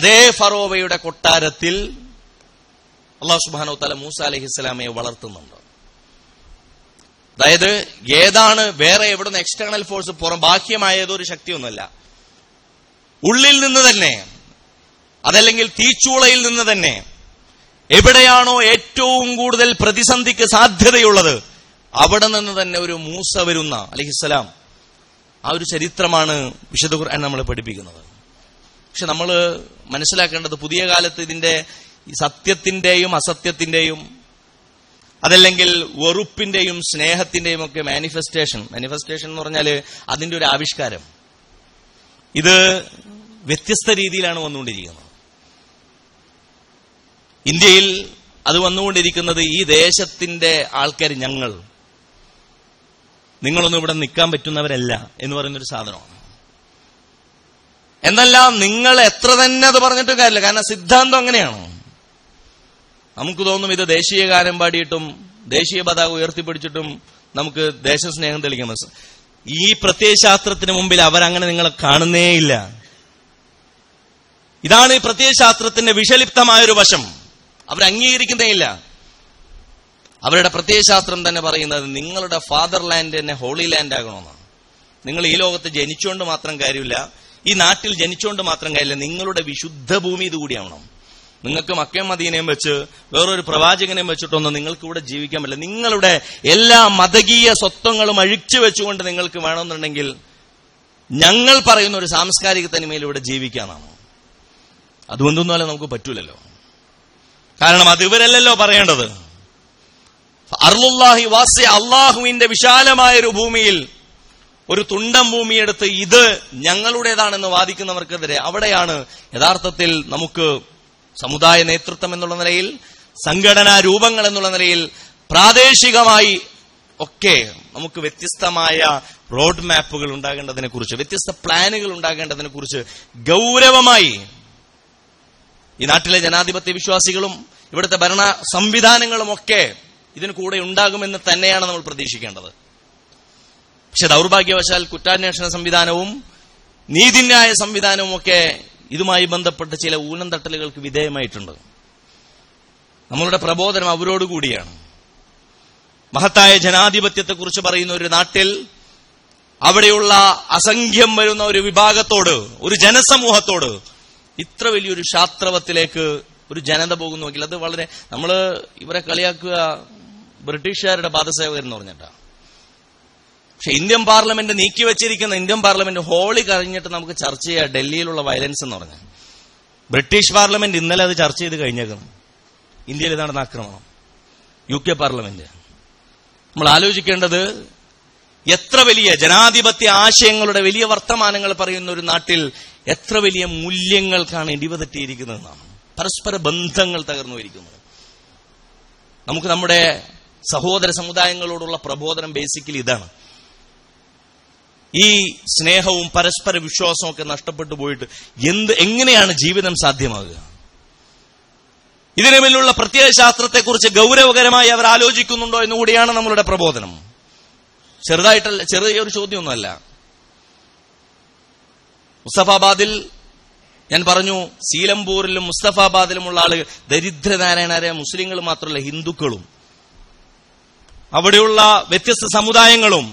അതേ ഫറോവയുടെ കൊട്ടാരത്തിൽ അല്ലാഹു സുബ്ഹാനഹു വ തആല മൂസ അലൈഹിസ്സലാമയെ വളർത്തുന്നുണ്ട്. അതായത് ഏതാണ് വേറെ എവിടുന്ന് എക്സ്റ്റേണൽ ഫോഴ്സ്, പുറം ബാഹ്യമായ ഏതൊരു ശക്തിയൊന്നുമല്ല, ഉള്ളിൽ നിന്ന് തന്നെ, അതല്ലെങ്കിൽ തീച്ചൂളയിൽ നിന്ന് തന്നെ, എവിടെയാണോ ഏറ്റവും കൂടുതൽ പ്രതിസന്ധിക്ക് സാധ്യതയുള്ളത് അവിടെ നിന്ന് തന്നെ ഒരു മൂസ വരുന്ന അലൈഹിസ്സലാം. ആ ഒരു ചരിത്രമാണ് വിശുദ്ധ ഖുർആൻ നമ്മളെ പഠിപ്പിക്കുന്നത്. പക്ഷെ നമ്മൾ മനസ്സിലാക്കേണ്ടത്, പുതിയ കാലത്ത് ഇതിന്റെ സത്യത്തിന്റെയും അസത്യത്തിന്റെയും അതല്ലെങ്കിൽ വെറുപ്പിന്റെയും സ്നേഹത്തിന്റെയും ഒക്കെ മാനിഫെസ്റ്റേഷൻ, മാനിഫെസ്റ്റേഷൻ എന്ന് പറഞ്ഞാൽ അതിന്റെ ഒരു ആവിഷ്കാരം, ഇത് വ്യത്യസ്ത രീതിയിലാണ് വന്നുകൊണ്ടിരിക്കുന്നത്. ഇന്ത്യയിൽ അത് വന്നുകൊണ്ടിരിക്കുന്നത് ഈ ദേശത്തിന്റെ ആൾക്കാർ, ഞങ്ങൾ, നിങ്ങളൊന്നും ഇവിടെ നിൽക്കാൻ പറ്റുന്നവരല്ല എന്ന് പറയുന്നൊരു സാധനമാണ്. എന്നെല്ലാം നിങ്ങൾ എത്ര തന്നെ അത് പറഞ്ഞിട്ടും കാര്യമില്ല, കാരണം സിദ്ധാന്തം അങ്ങനെയാണ്. നമുക്ക് തോന്നും ഇത് ദേശീയ ഗാനം പാടിയിട്ടും ദേശീയ പതാക ഉയർത്തിപ്പിടിച്ചിട്ടും നമുക്ക് ദേശസ്നേഹം തെളിയിക്കാൻ മനസ്സിലാവും. ഈ പ്രത്യയശാസ്ത്രത്തിന് മുമ്പിൽ അവരങ്ങനെ നിങ്ങളെ കാണുന്നേയില്ല. ഇതാണ് ഈ പ്രത്യയശാസ്ത്രത്തിന്റെ വിഷലിപ്തമായൊരു വശം. അവരംഗീകരിക്കുന്നേയില്ല. അവരുടെ പ്രത്യയശാസ്ത്രം തന്നെ പറയുന്നത് നിങ്ങളുടെ ഫാദർലാൻഡ് തന്നെ ഹോളി ലാൻഡ് ആകണമെന്നാണ്. നിങ്ങൾ ഈ ലോകത്ത് ജനിച്ചുകൊണ്ട് മാത്രം കാര്യമില്ല, ഈ നാട്ടിൽ ജനിച്ചുകൊണ്ട് മാത്രം കാര്യമില്ല, നിങ്ങളുടെ വിശുദ്ധ ഭൂമി ഇതുകൂടിയാവണം. നിങ്ങൾക്ക് മക്കയും മദീനയും വെച്ച് വേറൊരു പ്രവാചകനെയും വെച്ചിട്ടൊന്നും നിങ്ങൾക്ക് ഇവിടെ ജീവിക്കാൻ പറ്റില്ല. നിങ്ങളുടെ എല്ലാ മതകീയ സ്വത്വങ്ങളും അഴിച്ചു വെച്ചുകൊണ്ട് നിങ്ങൾക്ക് വേണമെന്നുണ്ടെങ്കിൽ ഞങ്ങൾ പറയുന്ന ഒരു സാംസ്കാരിക തനിമയിൽ ഇവിടെ ജീവിക്കാനാണ്. അതുകൊണ്ടൊന്നുമല്ല നമുക്ക് പറ്റൂലല്ലോ. കാരണം അത് ഇവരല്ലല്ലോ പറയേണ്ടത്. അർളുല്ലാഹി വാസ്യ, അള്ളാഹുവിന്റെ വിശാലമായൊരു ഭൂമിയിൽ ഒരു തുണ്ടം ഭൂമിയെടുത്ത് ഇത് ഞങ്ങളുടേതാണെന്ന് വാദിക്കുന്നവർക്കെതിരെ അവിടെയാണ് യഥാർത്ഥത്തിൽ നമുക്ക് സമുദായ നേതൃത്വം എന്നുള്ള നിലയിൽ, സംഘടനാ രൂപങ്ങൾ എന്നുള്ള നിലയിൽ, പ്രാദേശികമായി ഒക്കെ നമുക്ക് വ്യത്യസ്തമായ റോഡ് മാപ്പുകൾ ഉണ്ടാകേണ്ടതിനെ കുറിച്ച്, വ്യത്യസ്ത പ്ലാനുകൾ ഉണ്ടാകേണ്ടതിനെ കുറിച്ച് ഗൗരവമായി ഈ നാട്ടിലെ ജനാധിപത്യ വിശ്വാസികളും ഇവിടുത്തെ ഭരണ സംവിധാനങ്ങളും ഒക്കെ ഇതിന് കൂടെ ഉണ്ടാകുമെന്ന് തന്നെയാണ് നമ്മൾ പ്രതീക്ഷിക്കേണ്ടത്. പക്ഷെ ദൗർഭാഗ്യവശാൽ കുറ്റാന്വേഷണ സംവിധാനവും നീതിന്യായ സംവിധാനവും ഒക്കെ ഇതുമായി ബന്ധപ്പെട്ട് ചില ഊനം തട്ടലുകൾക്ക് വിധേയമായിട്ടുണ്ട്. നമ്മളുടെ പ്രബോധനം അവരോടുകൂടിയാണ്. മഹത്തായ ജനാധിപത്യത്തെക്കുറിച്ച് പറയുന്ന ഒരു നാട്ടിൽ അവിടെയുള്ള അസംഖ്യം വരുന്ന ഒരു വിഭാഗത്തോട്, ഒരു ജനസമൂഹത്തോട് ഇത്ര വലിയൊരു ശാസ്ത്രവത്തിലേക്ക് ഒരു ജനത പോകുന്നുവെങ്കിൽ അത് വളരെ, നമ്മൾ ഇവരെ കളിയാക്കുക ബ്രിട്ടീഷുകാരുടെ പാദസേവകരെന്ന് പറഞ്ഞിട്ടാണ്. പക്ഷെ ഇന്ത്യൻ പാർലമെന്റ് നീക്കിവെച്ചിരിക്കുന്ന, ഇന്ത്യൻ പാർലമെന്റ് ഹോളി കഴിഞ്ഞിട്ട് നമുക്ക് ചർച്ച ചെയ്യാം ഡൽഹിയിലുള്ള വയലൻസ് എന്ന് പറഞ്ഞാൽ. ബ്രിട്ടീഷ് പാർലമെന്റ് ഇന്നലെ അത് ചർച്ച ചെയ്ത് കഴിഞ്ഞേക്കണം. ഇന്ത്യയിൽ നടന്ന ആക്രമണം, യു കെ പാർലമെന്റ്. നമ്മൾ ആലോചിക്കേണ്ടത് എത്ര വലിയ ജനാധിപത്യ ആശയങ്ങളുടെ വലിയ വർത്തമാനങ്ങൾ പറയുന്ന ഒരു നാട്ടിൽ എത്ര വലിയ മൂല്യങ്ങൾക്കാണ് ഇടിവതെറ്റിയിരിക്കുന്നതെന്നാണ്. പരസ്പര ബന്ധങ്ങൾ തകർന്നു പോയിരിക്കുന്നത്. നമുക്ക് നമ്മുടെ സഹോദര സമുദായങ്ങളോടുള്ള പ്രബോധനം ബേസിക്കലി ഇതാണ്. ഈ സ്നേഹവും പരസ്പര വിശ്വാസവും ഒക്കെ നഷ്ടപ്പെട്ടു പോയിട്ട് എന്ത് എങ്ങനെയാണ് ജീവിതം സാധ്യമാകുക? ഇതിനുമേലുള്ള പ്രത്യയശാസ്ത്രത്തെക്കുറിച്ച് ഗൗരവകരമായി അവർ ആലോചിക്കുന്നുണ്ടോ എന്നുകൂടിയാണ് നമ്മളുടെ പ്രബോധനം. ചെറുതായിട്ടല്ല, ചെറിയൊരു ചോദ്യമൊന്നുമല്ല. മുസ്തഫാബാദിൽ ഞാൻ പറഞ്ഞു, സീലംപൂരിലും മുസ്തഫാബാദിലുമുള്ള ആളുകൾ ദരിദ്രനാരായണരായ മുസ്ലിങ്ങൾ മാത്രമല്ല, ഹിന്ദുക്കളും അവിടെയുള്ള വ്യത്യസ്ത സമുദായങ്ങളും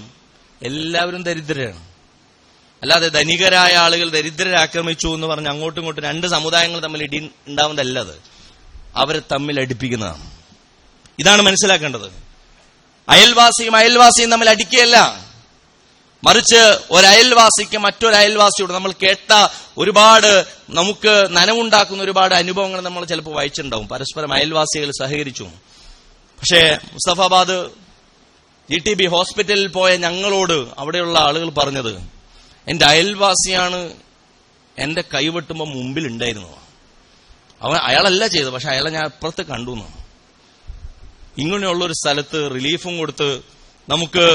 എല്ലാവരും ദരിദ്രരാണ്. അല്ലാതെ ധനികരായ ആളുകൾ ദരിദ്രരെ ആക്രമിച്ചു എന്ന് പറഞ്ഞ് അങ്ങോട്ടും ഇങ്ങോട്ടും രണ്ട് സമുദായങ്ങൾ തമ്മിൽ ഇടി ഉണ്ടാവുന്നതല്ല അത്, അവരെ തമ്മിൽ അടിപ്പിക്കുന്നതാണ്. ഇതാണ് മനസ്സിലാക്കേണ്ടത്. അയൽവാസിയും അയൽവാസിയും തമ്മിൽ അടിക്കുകയല്ല, മറിച്ച് ഒരയൽവാസിക്ക് മറ്റൊരു അയൽവാസിയോട്, നമ്മൾ കേട്ട ഒരുപാട്, നമുക്ക് നനവുണ്ടാക്കുന്ന ഒരുപാട് അനുഭവങ്ങൾ നമ്മൾ ചിലപ്പോൾ വായിച്ചിട്ടുണ്ടാവും, പരസ്പരം അയൽവാസികൾ സഹകരിച്ചു. പക്ഷേ മുസ്തഫാബാദ് ജി ടി ബി ഹോസ്പിറ്റലിൽ പോയ ഞങ്ങളോട് അവിടെയുള്ള ആളുകൾ പറഞ്ഞത്, എൻ്റെ അയൽവാസിയാണ് എൻ്റെ കൈവെട്ടുമ്പോൾ മുമ്പിലുണ്ടായിരുന്നു, അവൻ അയാളല്ല ചെയ്തത്, പക്ഷെ അയാളെ ഞാൻ അപ്പുറത്ത് കണ്ടു എന്നാണ്. ഇങ്ങനെയുള്ളൊരു സ്ഥലത്ത് റിലീഫും കൊടുത്ത് നമുക്ക്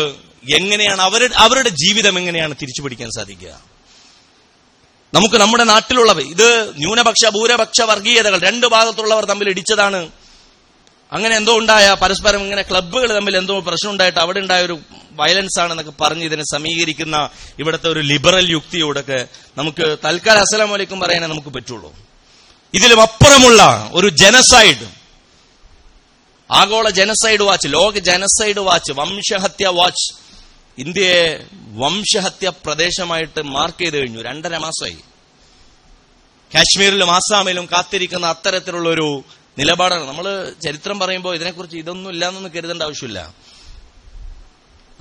എങ്ങനെയാണ് അവരുടെ അവരുടെ ജീവിതം എങ്ങനെയാണ് തിരിച്ചു പിടിക്കാൻ സാധിക്കുക? നമുക്ക് നമ്മുടെ നാട്ടിലുള്ളവർ, ഇത് ന്യൂനപക്ഷ ഭൂരപക്ഷ വർഗീയതകൾ, രണ്ടു ഭാഗത്തുള്ളവർ തമ്മിൽ ഇടിച്ചതാണ്. അങ്ങനെ എന്തോ ഉണ്ടായ, പരസ്പരം ഇങ്ങനെ ക്ലബ്ബുകൾ തമ്മിൽ എന്തോ പ്രശ്നം ഉണ്ടായിട്ട് അവിടെ ഉണ്ടായ ഒരു വയലൻസ് ആണെന്നൊക്കെ പറഞ്ഞ് ഇതിനെ സമീകരിക്കുന്ന ഇവിടുത്തെ ഒരു ലിബറൽ യുക്തിയോടൊക്കെ നമുക്ക് തൽക്കാലം അസ്സലാമു അലൈക്കും പറയാനേ നമുക്ക് പറ്റുള്ളൂ. ഇതിലും അപ്പുറമുള്ള ഒരു ജനസൈഡ്, ആഗോള ജനസൈഡ് വാച്ച്, ലോക ജനസൈഡ് വാച്ച്, വംശഹത്യ വാച്ച്, ഇന്ത്യയെ വംശഹത്യ പ്രദേശമായിട്ട് മാർക്ക് ചെയ്ത് കഴിഞ്ഞു. രണ്ടര മാസമായി കാശ്മീരിലും ആസാമിലും കാത്തിരിക്കുന്ന അത്തരത്തിലുള്ളൊരു നിലപാടാണ്. നമ്മൾ ചരിത്രം പറയുമ്പോൾ ഇതിനെക്കുറിച്ച് ഇതൊന്നും ഇല്ലാന്നൊന്നും കരുതേണ്ട ആവശ്യമില്ല.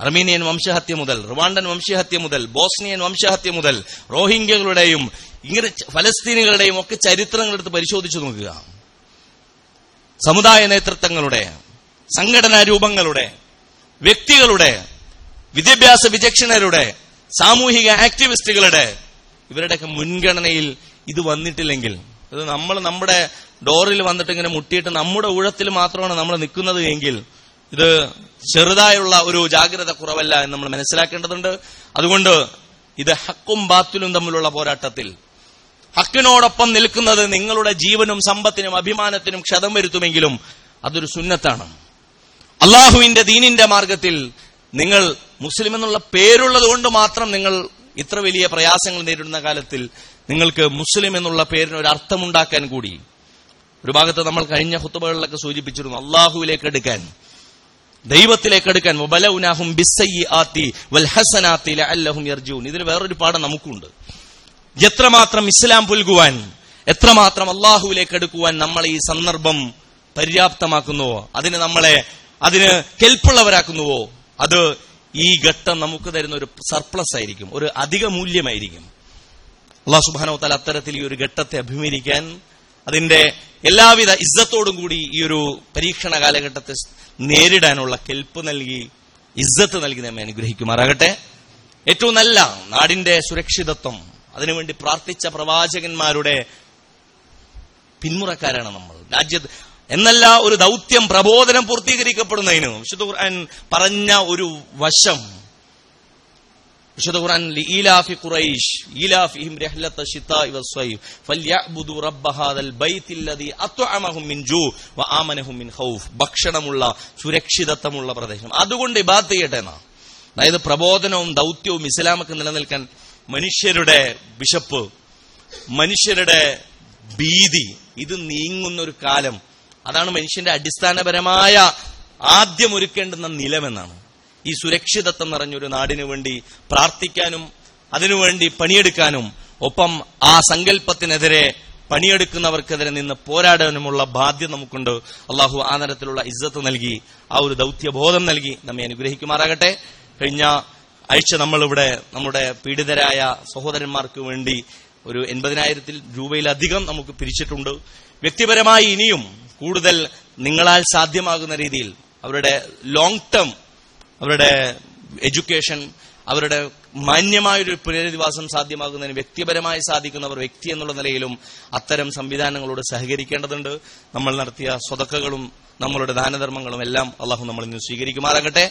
അർമീനിയൻ വംശഹത്യ മുതൽ, റുവാണ്ടൻ വംശഹത്യ മുതൽ, ബോസ്നിയൻ വംശഹത്യ മുതൽ, റോഹിംഗ്യകളുടെയും ഇങ്ങനെ ഫലസ്തീനികളുടെയും ഒക്കെ ചരിത്രങ്ങളെടുത്ത് പരിശോധിച്ചു നോക്കുക. സമുദായ നേതൃത്വങ്ങളുടെ, സംഘടനാ രൂപങ്ങളുടെ, വ്യക്തികളുടെ, വിദ്യാഭ്യാസ വിചക്ഷണരുടെ, സാമൂഹിക ആക്ടിവിസ്റ്റുകളുടെ, ഇവരുടെയൊക്കെ മുൻഗണനയിൽ ഇത് വന്നിട്ടില്ലെങ്കിൽ, ഇത് നമ്മൾ നമ്മുടെ ഡോറിൽ വന്നിട്ട് ഇങ്ങനെ മുട്ടിയിട്ട് നമ്മുടെ ഊഴത്തിൽ മാത്രമാണ് നമ്മൾ നിൽക്കുന്നത് എങ്കിൽ ഇത് ചെറുതായുള്ള ഒരു ജാഗ്രത കുറവല്ല എന്ന് നമ്മൾ മനസ്സിലാക്കേണ്ടതുണ്ട്. അതുകൊണ്ട് ഇത് ഹക്കും ബാത്തിലും തമ്മിലുള്ള പോരാട്ടത്തിൽ ഹക്കിനോടൊപ്പം നിൽക്കുന്നത് നിങ്ങളുടെ ജീവനും സമ്പത്തിനും അഭിമാനത്തിനും ക്ഷതം വരുത്തുമെങ്കിലും അതൊരു സുന്നത്താണ്. അള്ളാഹുവിന്റെ ദീനിന്റെ മാർഗത്തിൽ നിങ്ങൾ മുസ്ലിം എന്നുള്ള പേരുള്ളത് കൊണ്ട് മാത്രം നിങ്ങൾ ഇത്ര വലിയ പ്രയാസങ്ങൾ നേരിടുന്ന കാലത്തിൽ നിങ്ങൾക്ക് മുസ്ലിം എന്നുള്ള പേരിന് ഒരു അർത്ഥമുണ്ടാക്കാൻ കൂടി ഒരു ഭാഗത്ത് നമ്മൾ കഴിഞ്ഞ ഖുത്ബകളിലൊക്കെ സൂചിപ്പിച്ചിരുന്നു, അള്ളാഹുവിലേക്ക് എടുക്കാൻ, ദൈവത്തിലേക്ക് എടുക്കാൻ. ഇതിന് വേറൊരു പാഠം നമുക്കുണ്ട്. എത്രമാത്രം ഇസ്ലാം പുൽകുവാൻ, എത്രമാത്രം അള്ളാഹുവിലേക്ക് എടുക്കുവാൻ നമ്മൾ ഈ സന്ദർഭം പര്യാപ്തമാക്കുന്നുവോ, അതിന് നമ്മളെ അതിന് കെൽപ്പുള്ളവരാക്കുന്നുവോ, അത് ഈ ഘട്ടം നമുക്ക് തരുന്ന ഒരു സർപ്ലസ് ആയിരിക്കും, ഒരു അധിക മൂല്യമായിരിക്കും. അള്ളാഹു സുബ്ഹാനഹു വ തആല അത്തരത്തിൽ ഈ ഒരു ഘട്ടത്തെ അഭിമുഖീകരിക്കാൻ അതിന്റെ എല്ലാവിധ ഇസ്സത്തോടും കൂടി ഈ ഒരു പരീക്ഷണ കാലഘട്ടത്തെ നേരിടാനുള്ള കെൽപ്പ് നൽകി ഇസ്സത്ത് നൽകി നമ്മെ അനുഗ്രഹിക്കുമാറാകട്ടെ. ഏറ്റവും നല്ല നാടിന്റെ സുരക്ഷിതത്വം അതിനുവേണ്ടി പ്രാർത്ഥിച്ച പ്രവാചകന്മാരുടെ പിന്മുറക്കാരാണ് നമ്മൾ. രാജ്യത്ത് എന്നല്ല ഒരു ദൗത്യം പ്രബോധനം പൂർത്തീകരിക്കപ്പെടുന്നതിന് വിശുദ്ധ ഖുർആൻ പറഞ്ഞ ഒരു വശം, വിശുദ്ധ ഖുർആൻ ലീലാഫി ഖുറൈശ് ഈലാഫിഹിം റഹ്ലത ശിതാഇ വസ്വൈ ഫൽയഅബ്ദു റബ്ബ ഹാദൽ ബൈത്തില്ലദി അത്അമഹും മിൻ ജൂ വആമനഹും മിൻ ഖൗഫ്, ഭക്ഷണമുള്ള സുരക്ഷിതത്വമുള്ള പ്രദേശം, അതുകൊണ്ട് ഇബാദത്ത് ചെയ്യട്ടെ. അതായത് പ്രബോധനവും ദൗത്യവും ഇസ്ലാമൊക്കെ നിലനിൽക്കാൻ മനുഷ്യരുടെ വിശപ്പ്, മനുഷ്യരുടെ ഭീതി, ഇത് നീങ്ങുന്നൊരു കാലം, അതാണ് മനുഷ്യന്റെ അടിസ്ഥാനപരമായ ആദ്യം ഒരുക്കേണ്ടുന്ന നിലമെന്നാണ്. ഈ സുരക്ഷിതത്വം നിറഞ്ഞൊരു നാടിനു വേണ്ടി പ്രാർത്ഥിക്കാനും അതിനുവേണ്ടി പണിയെടുക്കാനും ഒപ്പം ആ സങ്കല്പത്തിനെതിരെ പണിയെടുക്കുന്നവർക്കെതിരെ നിന്ന് പോരാടാനുമുള്ള ബാധ്യത നമുക്കുണ്ട്. അള്ളാഹു ആ തരത്തിലുള്ള ഇസ്സത്ത് നൽകി ആ ഒരു ദൗത്യബോധം നൽകി നമ്മെ അനുഗ്രഹിക്കുമാറാകട്ടെ. കഴിഞ്ഞ ആഴ്ച നമ്മളിവിടെ നമ്മുടെ പീഡിതരായ സഹോദരന്മാർക്ക് വേണ്ടി ഒരു എൺപതിനായിരത്തിൽ രൂപയിലധികം നമുക്ക് പിരിച്ചിട്ടുണ്ട്. വ്യക്തിപരമായി ഇനിയും കൂടുതൽ നിങ്ങളാൽ സാധ്യമാകുന്ന രീതിയിൽ അവരുടെ ലോങ് ടേം, അവരുടെ എഡ്യൂക്കേഷൻ, അവരുടെ മാന്യമായൊരു പുനരധിവാസം സാധ്യമാകുന്നതിന് വ്യക്തിപരമായി സാധിക്കുന്നവർ വ്യക്തി എന്നുള്ള നിലയിലും അത്തരം സംവിധാനങ്ങളോട് സഹകരിക്കേണ്ടതുണ്ട്. നമ്മൾ നടത്തിയ സ്വതക്കകളും നമ്മളുടെ ദാനധർമ്മങ്ങളും എല്ലാം അള്ളാഹു നമ്മൾ ഇന്ന് സ്വീകരിക്കുമാറാകട്ടെ.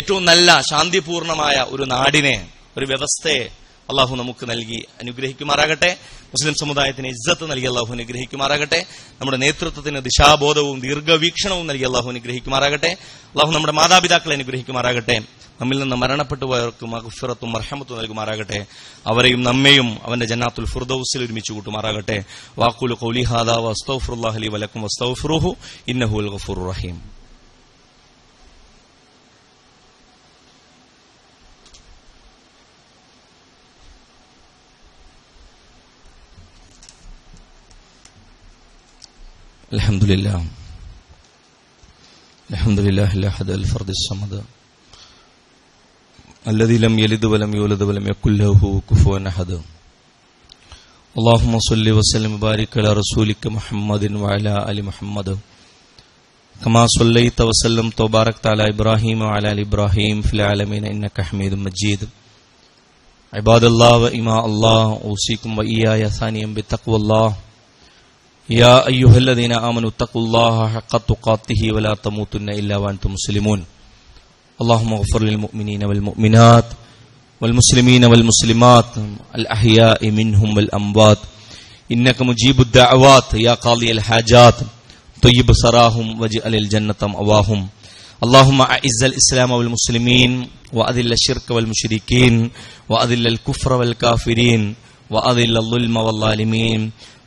ഏറ്റവും നല്ല ശാന്തിപൂർണമായ ഒരു നാടിനെ, ഒരു വ്യവസ്ഥയെ അള്ളാഹു നമുക്ക് നൽകി അനുഗ്രഹിക്കുമാറാകട്ടെ. മുസ്ലിം സമുദായത്തിന് ഇജ്ജത്ത് നൽകി അള്ളാഹു അനുഗ്രഹിക്കുമാറാകട്ടെ. നമ്മുടെ നേതൃത്വത്തിന് ദിശാബോധവും ദീർഘവീക്ഷണവും നൽകി അള്ളാഹു അനുഗ്രഹിക്കുമാറാകട്ടെ. അള്ളാഹു നമ്മുടെ മാതാപിതാക്കളെ അനുഗ്രഹിക്കുമാറാകട്ടെ. നമ്മിൽ നിന്ന് മരണപ്പെട്ടു പോയവർക്ക് മഗ്ഫിറത്തും റഹ്മത്തും നൽകുമാറാകട്ടെ. അവരെയും നമ്മെയും അവന്റെ ജന്നാത്തുൽ ഫിർദൗസിൽ ഒരുമിച്ച് കൂട്ടുമാറാകട്ടെ. വഖൂലു ഖൗലി ഹാദാ വസ്തഗ്ഫിറുല്ലാഹ ലീ വലക്കും വസ്തഗ്ഫിറൂഹു ഇന്നഹുൽ ഗഫൂറു റഹീം. الحمد لله الحمد لله الأحد الفرد الصمد الذي لم يلد ولم يولد ولم يكن له كفوا أحد اللهم صل وسلم وبارك على رسولك محمد وعلى آل محمد كما صليت وسلمت وباركت على إبراهيم وعلى آل إبراهيم في العالمين إنك حميد مجيد عباد الله وإماء الله أوصيكم وإياي ثانيا بتقوى الله يا أيها الذين آمنوا اتقوا الله حق تقاته ولا تموتن إلا وأنتم مسلمون اللهم اغفر للمؤمنين والمؤمنات والمسلمين والمسلمات الأحياء منهم والأموات إنك مجيب الدعوات يا قاضي الحاجات طيب سراهم واجعل الجنة مأواهم اللهم أعز الإسلام والمسلمين وأذل الشرك والمشركين وأذل الكفر والكافرين وأذل الظلم والظالمين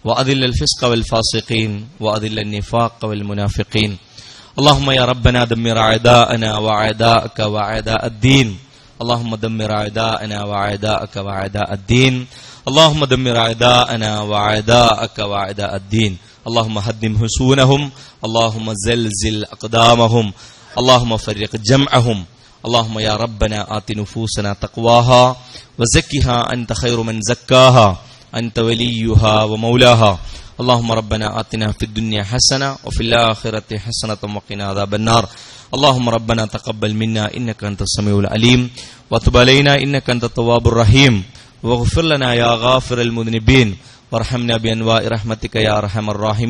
وأذل الفسق والفاسقين وأذل النفاق والمنافقين اللهم يا ربنا دمر أعداءنا وأعداءك وأعداء الدين اللهم دمر أعداءنا وأعداءك وأعداء الدين اللهم دمر أعداءنا وأعداءك وأعداء الدين اللهم هدم حصونهم اللهم زلزل أقدامهم اللهم فرق جمعهم اللهم يا ربنا آت نفوسنا تقواها وزكها أنت خير من زكاها أنت وليها ومولاها اللهم ربنا آتنا في الدنيا حسنة وفي الآخرة حسنة وقنا عذاب النار اللهم ربنا تقبل منا إنك أنت السميع العليم وتب علينا إنك أنت التواب الرحيم واغفر لنا يا غافر المذنبين وارحمنا بأنواع رحمتك يا أرحم الراحمين.